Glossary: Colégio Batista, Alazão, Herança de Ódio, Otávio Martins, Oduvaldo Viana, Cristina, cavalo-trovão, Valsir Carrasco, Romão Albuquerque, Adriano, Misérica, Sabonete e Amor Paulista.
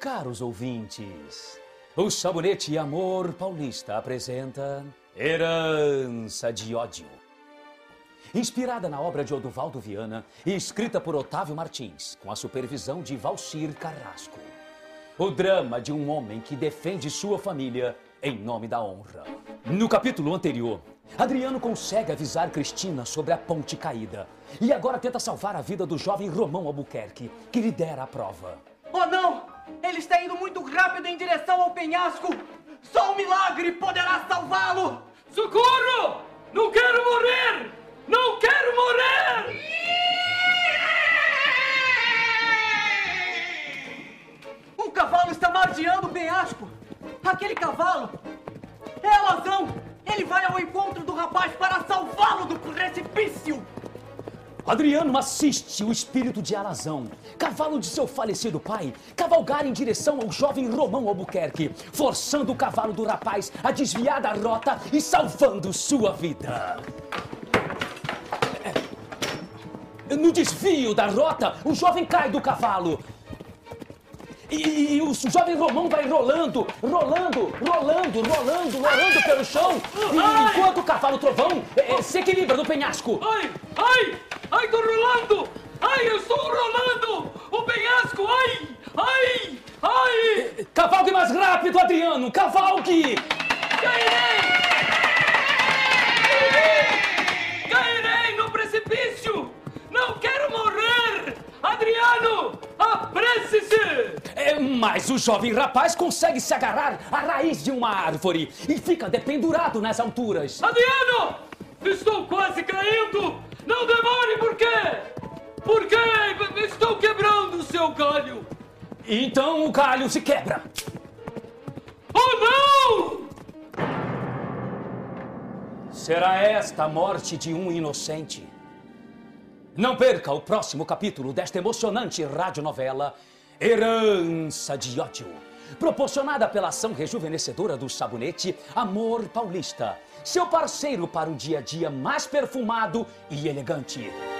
Caros ouvintes, o Sabonete e Amor Paulista apresenta Herança de Ódio. Inspirada na obra de Oduvaldo Viana e escrita por Otávio Martins, com a supervisão de Valsir Carrasco. O drama de um homem que defende sua família em nome da honra. No capítulo anterior, Adriano consegue avisar Cristina sobre a ponte caída e agora tenta salvar a vida do jovem Romão Albuquerque, que lidera a prova. Oh não! Ele está indo muito rápido em direção ao penhasco! Só um milagre poderá salvá-lo! Socorro! Não quero morrer! Não quero morrer! Um cavalo está margeando o penhasco! Aquele cavalo! É Alazão! Ele vai ao encontro do rapaz para salvá-lo do precipício! Adriano assiste o espírito de Alazão, cavalo de seu falecido pai, cavalgar em direção ao jovem Romão Albuquerque, forçando o cavalo do rapaz a desviar da rota e salvando sua vida. No desvio da rota, o jovem cai do cavalo. E o jovem Romão vai rolando pelo chão, enquanto o cavalo-trovão se equilibra no penhasco. Ai, tô rolando! Ai, eu estou rolando! O penhasco! Ai! Cavalgue mais rápido, Adriano! Cavalgue! Cairei no precipício! Não quero morrer! Adriano, apresse-se! Mas o jovem rapaz consegue se agarrar à raiz de uma árvore e fica dependurado nas alturas. Adriano! Estou quase caindo! Não demore, por quê? Porque estou quebrando o seu galho. Então o galho se quebra. Oh, não! Será esta a morte de um inocente? Não perca o próximo capítulo desta emocionante radionovela Herança de Ódio, proporcionada pela ação rejuvenescedora do Sabonete Amor Paulista, seu parceiro para um dia a dia mais perfumado e elegante.